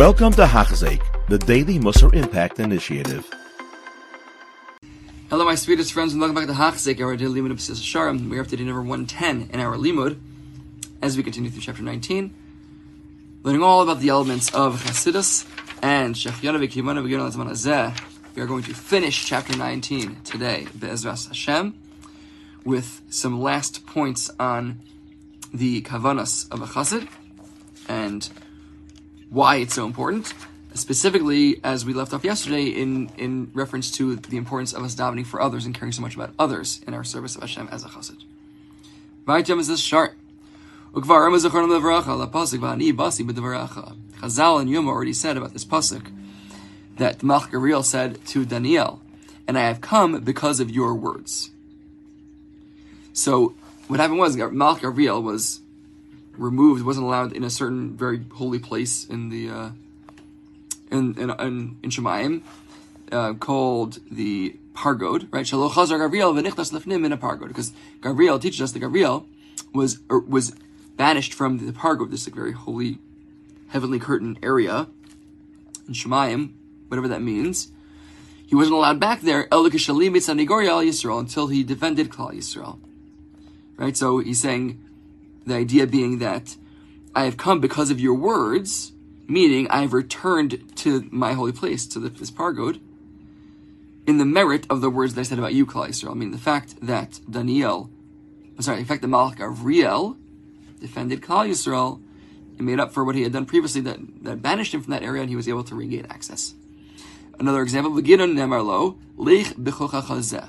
Welcome to Hachzik, the Daily Musar Impact Initiative. Hello, my sweetest friends, and welcome back to Hachzik, our daily limud of Mesilas Yesharim. We are up to day number 110 in our limud, as we continue through chapter 19, learning all about the elements of Chassidus and Shechiyana v'Kiyamana v'Gidon l'Zman Hazeh. We are going to finish chapter 19 today, be'ezras Hashem, with some last points on the kavanas of a chassid and why it's so important, specifically as we left off yesterday in reference to the importance of us davening for others and caring so much about others in our service of Hashem as a chassid. Vaytem is this shart. Ukvar Zechron Levracha la pasuk va'ani basi b'devaracha. Chazal and Yuma already said about this pasuk that Malch Gavriel said to Daniel, and I have come because of your words. So what happened was Malch Gavriel was removed, wasn't allowed in a certain very holy place in the in Shemayim, called the Pargod, right? Shalo Chazar Gavriel v'nichnas lefnim in a Pargod, because Gavriel teaches us that Gavriel was banished from the Pargod, this like very holy, heavenly curtain area in Shemayim, whatever that means. He wasn't allowed back there. El Kishalim Mitzanigoria Yisrael until he defended Klal Yisrael, right? So he's saying, the idea being that I have come because of your words, meaning I have returned to my holy place, to this Pargod, in the merit of the words that I said about you, Klal Yisrael. I mean, the fact that the fact that Malch Gavriel defended Klal Yisrael and made up for what he had done previously that banished him from that area, and he was able to regain access. Another example, Gidon Nemar Lo, Lech B'chochacha Zeh.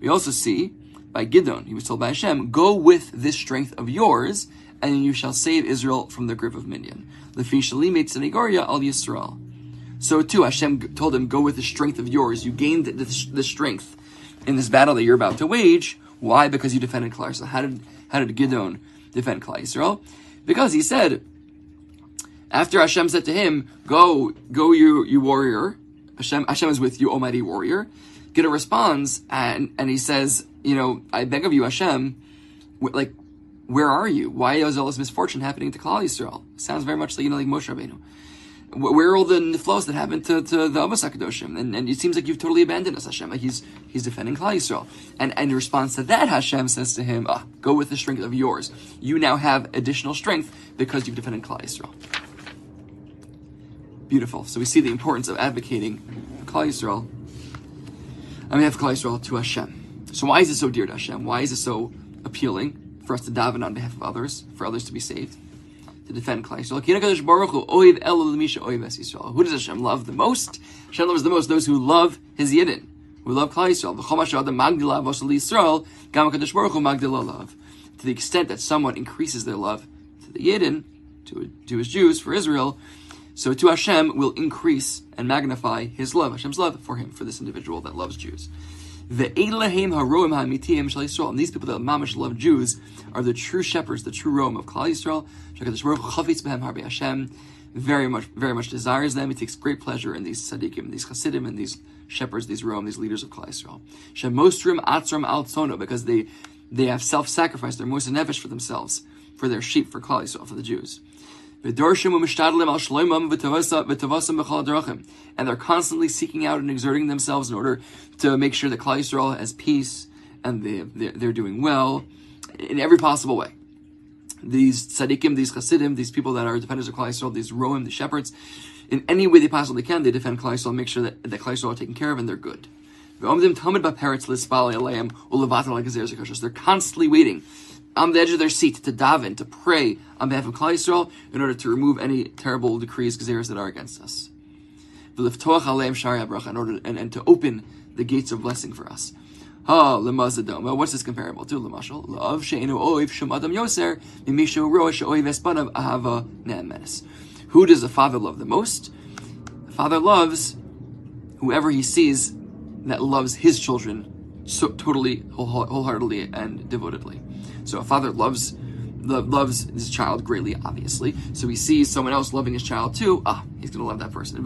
We also see by Gidon, he was told by Hashem, go with this strength of yours, and you shall save Israel from the grip of Midian. So too, Hashem told him, go with the strength of yours. You gained the strength in this battle that you're about to wage. Why? Because you defended Klal Yisrael. How did Gidon defend Klal Yisrael? Because he said, after Hashem said to him, go you warrior, Hashem is with you, almighty warrior, Gidon responds, and he says, I beg of you, Hashem, where are you? Why is all this misfortune happening to Klal Yisrael? Sounds very much like Moshe Rabbeinu. Where are all the niflos that happened to the Amos Hakadoshim? And it seems like you've totally abandoned us, Hashem. Like he's defending Klal Yisrael. And in response to that, Hashem says to him, go with the strength of yours. You now have additional strength because you've defended Klal Yisrael. Beautiful. So we see the importance of advocating for Klal Yisrael. I mean, have Klal Yisrael to Hashem. So why is it so dear to Hashem? Why is it so appealing for us to daven on behalf of others, for others to be saved, to defend Klal Yisrael? Who does Hashem love the most? Hashem loves the most those who love His Yidin, who love Klal Yisrael. To the extent that someone increases their love to the Yidin, to His Jews, for Israel, so to Hashem will increase and magnify His love, Hashem's love for him, for this individual that loves Jews. The Elohim HaRoim HaMitiyim Shal Yisrael, and these people that mamash love Jews are the true shepherds, the true Rome of Klal Yisrael. Hakadosh Baruch Hu Chavetz B'hem Harbe. Hashem very much desires them. He takes great pleasure in these Tzadikim, these Chassidim, and these shepherds, these Rome, these leaders of Klal Yisrael. Shemostrim Atzram Al Tzono, because they have self-sacrificed, they're Moshe Nevesh for themselves, for their sheep, for Klal Yisrael, for the Jews. And they're constantly seeking out and exerting themselves in order to make sure that Klal Yisrael has peace and they're doing well in every possible way. These tzaddikim, these chassidim, these people that are defenders of Klal Yisrael, these rohim, the shepherds, in any way they possibly can, they defend Klal Yisrael and make sure that Klal Yisrael are taken care of and they're good. They're constantly waiting on the edge of their seat to daven, to pray on behalf of Klal Yisrael in order to remove any terrible decrees, gezeros that are against us. And to open the gates of blessing for us. Well, what's this comparable to? Lamashal. Who does the father love the most? The father loves whoever he sees that loves his children so totally, wholeheartedly, and devotedly. So a father loves his child greatly, obviously. So he sees someone else loving his child too. He's going to love that person.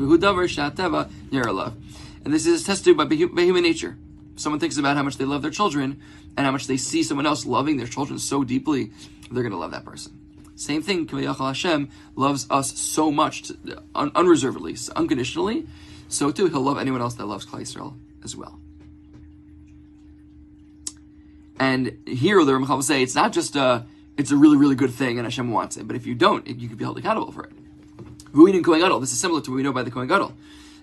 And this is attested by human nature. Someone thinks about how much they love their children and how much they see someone else loving their children so deeply, they're going to love that person. Same thing, Kvayachal Hashem loves us so much, unreservedly, unconditionally, so too he'll love anyone else that loves Klal Yisrael as well. And here the Ramachal will say, it's not just it's a really, really good thing and Hashem wants it, but if you don't, you could be held accountable for it. Ruin and Kohen Gadol, this is similar to what we know by the Kohen Gadol.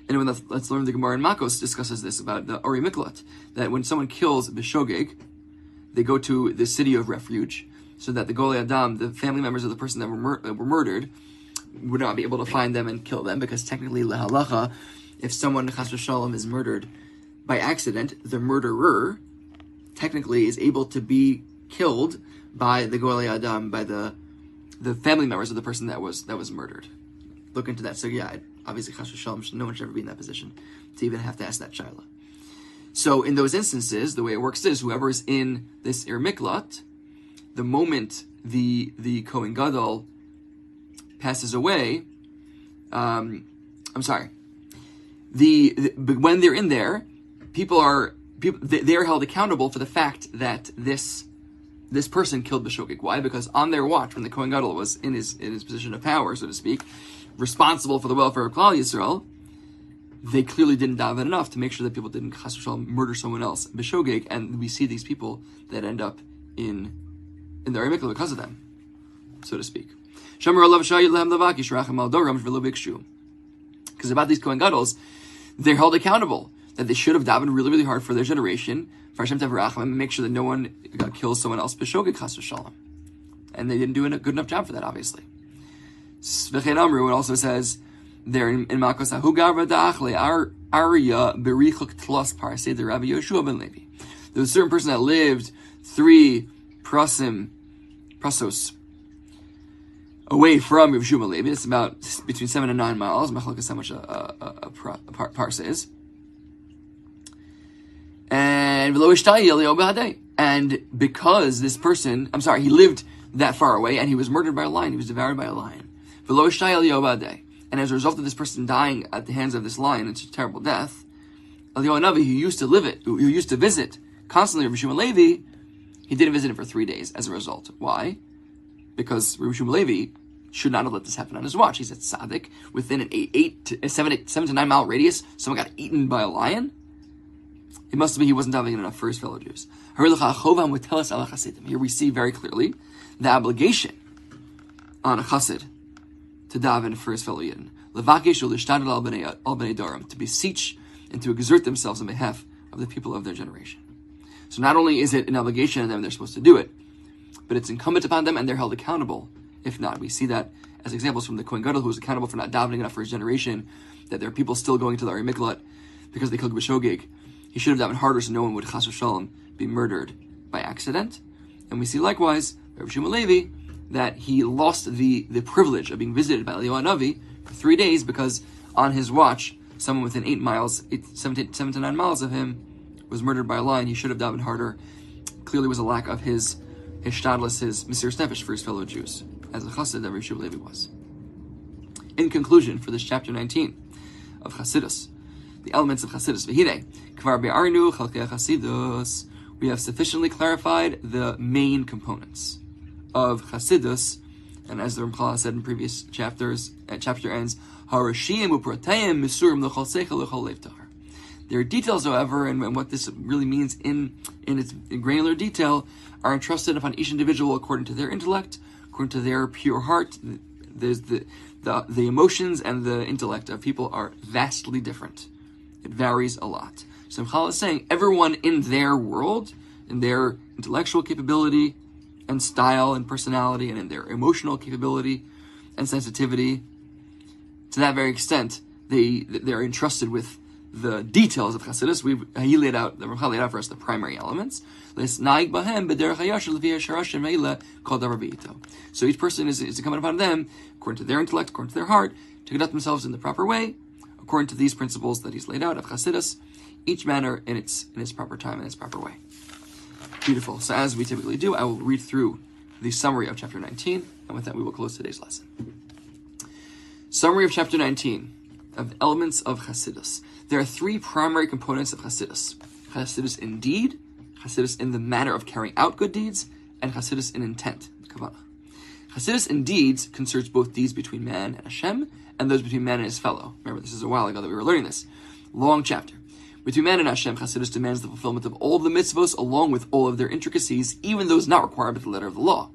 And when let's learn the Gemara in Makos discusses this about the Arei Miklat, that when someone kills Beshogeek, they go to the city of refuge, so that the Goel HaDam, the family members of the person that were murdered, would not be able to find them and kill them, because technically, lehalacha, if someone, chas v'shalom, is murdered by accident, the murderer technically is able to be killed by the Goel HaDam, by the family members of the person that was murdered. Look into that. So yeah, obviously, chas v'shalom, no one should ever be in that position to even have to ask that shaila. So in those instances, the way it works is whoever is in this Ir miklat, the moment the Kohen Gadol passes away, when they're in there, people are held accountable for the fact that this person killed Beshogeek. Why? Because on their watch, when the Kohen Gadol was in his position of power, so to speak, responsible for the welfare of Klal Yisrael, they clearly didn't daven enough to make sure that people didn't chas v'shalom murder someone else, Beshogeek, and we see these people that end up in the Arimikla because of them, so to speak. Because about these Kohen Gadols, they're held accountable that they should have davened really, really hard for their generation, for Hashem to have rachamim, and make sure that no one kills someone else, Beshogeek chas v'shalom. And they didn't do a good enough job for that, obviously. Svechen Amru, it also says there in Makos, Hu Gavra Da'achle Arya Berichuk Tlos Parsa, the Rabbi Yehoshua Ben-Levi. There was a certain person that lived 3 prasos away from Rabbi Shumalevi. It's about between 7 and 9 miles. Machlok is how much a parsa is. And because this person, he lived that far away, and he was murdered by a lion. He was devoured by a lion. And as a result of this person dying at the hands of this lion, it's a terrible death. Eliyahu Hanavi, who used to visit constantly Rabbi Shumalevi, he didn't visit him for 3 days as a result. Why? Because Rabbi Shumalevi should not have let this happen on his watch. He's at Tzadikim within an 7 to 9 mile radius. Someone got eaten by a lion. It must be he wasn't davening enough for his fellow Jews. Here we see very clearly the obligation on a chassid to daven for his fellow Yidin, to beseech and to exert themselves on behalf of the people of their generation. So not only is it an obligation on them, they're supposed to do it, but it's incumbent upon them, and they're held accountable if not. We see that as examples from the Kohen Gadol, who was accountable for not davening enough for his generation, that there are people still going to the Arei Miklat because they killed Beshogeek. He should have davened harder so no one would chas v'shalom be murdered by accident. And we see likewise Rabbi Shumalevi, that he lost the privilege of being visited by Eliyahu Hanavi for 3 days because on his watch, someone within 7 to 9 miles of him was murdered by a lion. He should have davened harder. Clearly was a lack of his shtadlis, his mesiras nefesh for his fellow Jews, as a chassid that Rabbi Shumalevi was. In conclusion, for this chapter 19 of Chassidus, the elements of Chassidus, v'hinei, kvar be'arnu chalkei Chassidus, we have sufficiently clarified the main components of Chassidus, and as the Ramchal said in previous chapters, chapter ends, harashim uprateim misurim l'cholsecha l'cholevtar. Their details, however, and what this really means in its granular detail, are entrusted upon each individual according to their intellect, according to their pure heart. There's the emotions and the intellect of people are vastly different. It varies a lot. So Ramchal is saying everyone in their world, in their intellectual capability and style and personality, and in their emotional capability and sensitivity, to that very extent, they're entrusted with the details of Chassidus. Ramchal laid out for us the primary elements. So each person is incumbent upon them, according to their intellect, according to their heart, to conduct themselves in the proper way, according to these principles that he's laid out of Chassidus, each manner in its proper time and its proper way. Beautiful. So as we typically do, I will read through the summary of chapter 19, and with that we will close today's lesson. Summary of chapter 19 of the elements of Chassidus. There are 3 primary components of Chassidus: Chassidus in deed, Chassidus in the manner of carrying out good deeds, and Chassidus in intent, kavanah. Chassidus in deeds concerts both deeds between man and Hashem and those between man and his fellow. Remember, this is a while ago that we were learning this. Long chapter. Between man and Hashem, Chassidus demands the fulfillment of all of the mitzvos along with all of their intricacies, even those not required by the letter of the law.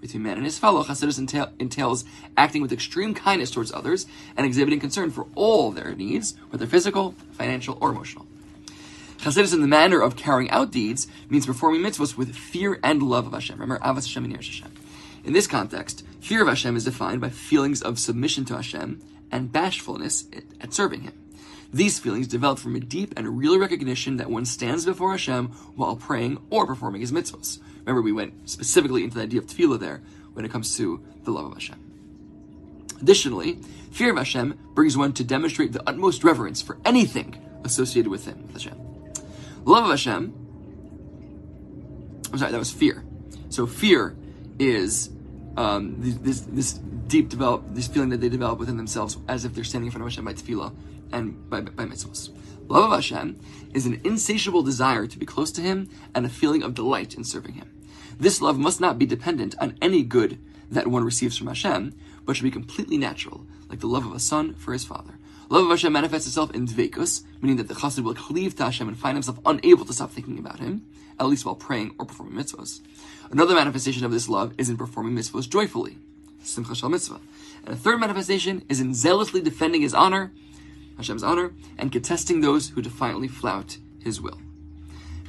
Between man and his fellow, Chassidus entails acting with extreme kindness towards others and exhibiting concern for all their needs, whether physical, financial, or emotional. Chassidus in the manner of carrying out deeds means performing mitzvos with fear and love of Hashem. Remember, Avas Hashem and Yiras Hashem. In this context, fear of Hashem is defined by feelings of submission to Hashem and bashfulness at serving Him. These feelings develop from a deep and real recognition that one stands before Hashem while praying or performing His mitzvos. Remember, we went specifically into the idea of tefillah there when it comes to the love of Hashem. Additionally, fear of Hashem brings one to demonstrate the utmost reverence for anything associated with Him, with Hashem. Love of Hashem, I'm sorry, that was fear. So fear is this this feeling that they develop within themselves as if they're standing in front of Hashem by tefillah and by mitzvahs. Love of Hashem is an insatiable desire to be close to Him and a feeling of delight in serving Him. This love must not be dependent on any good that one receives from Hashem, but should be completely natural, like the love of a son for his father. Love of Hashem manifests itself in dveikus, meaning that the chassid will cleave to Hashem and find himself unable to stop thinking about Him, at least while praying or performing mitzvahs. Another manifestation of this love is in performing mitzvahs joyfully, simcha shel mitzvah. And a third manifestation is in zealously defending His honor, Hashem's honor, and contesting those who defiantly flout His will.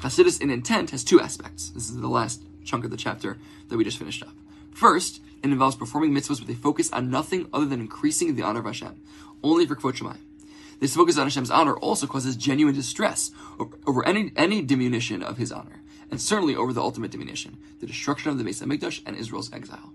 Chassidus in intent has two aspects. This is the last chunk of the chapter that we just finished up. First, it involves performing mitzvahs with a focus on nothing other than increasing the honor of Hashem, only for kvod Shemayim. This focus on Hashem's honor also causes genuine distress over any diminution of His honor, and certainly over the ultimate diminution, the destruction of the Beis HaMikdash and Israel's exile.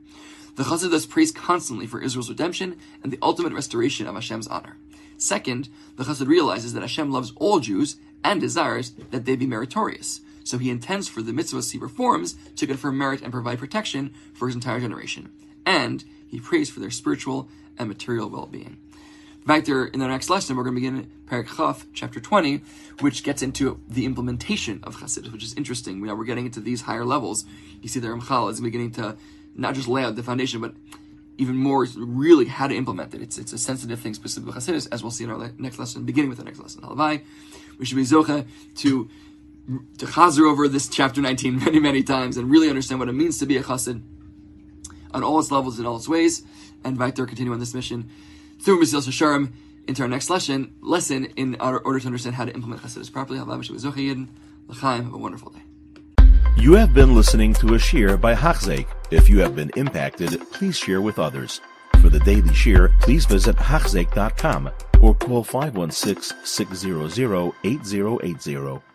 The Chassid thus prays constantly for Israel's redemption and the ultimate restoration of Hashem's honor. Second, the Chassid realizes that Hashem loves all Jews and desires that they be meritorious, so He intends for the mitzvahs He performs to confer merit and provide protection for His entire generation. And He prays for their spiritual and material well-being. Vayter, in the next lesson, we're going to begin Perek Chaf, chapter 20, which gets into the implementation of Chassidus, which is interesting. Now we're getting into these higher levels. You see the Ramachal is beginning to not just lay out the foundation, but even more really how to implement it. It's a sensitive thing specific to Chassidus, as we'll see in our next lesson, beginning with the next lesson. Halavai, we should be zocheh to chazer over this chapter 19 many, many times and really understand what it means to be a chassid on all its levels and all its ways. And Vayter continue on this mission through Mesilas Yesharim into our next lesson in order to understand how to implement Chassidus properly. Have a wonderful day. You have been listening to a shiur by Hachzik. If you have been impacted, please share with others. For the daily shiur, please visit hachzik.com or call 516-600-8080.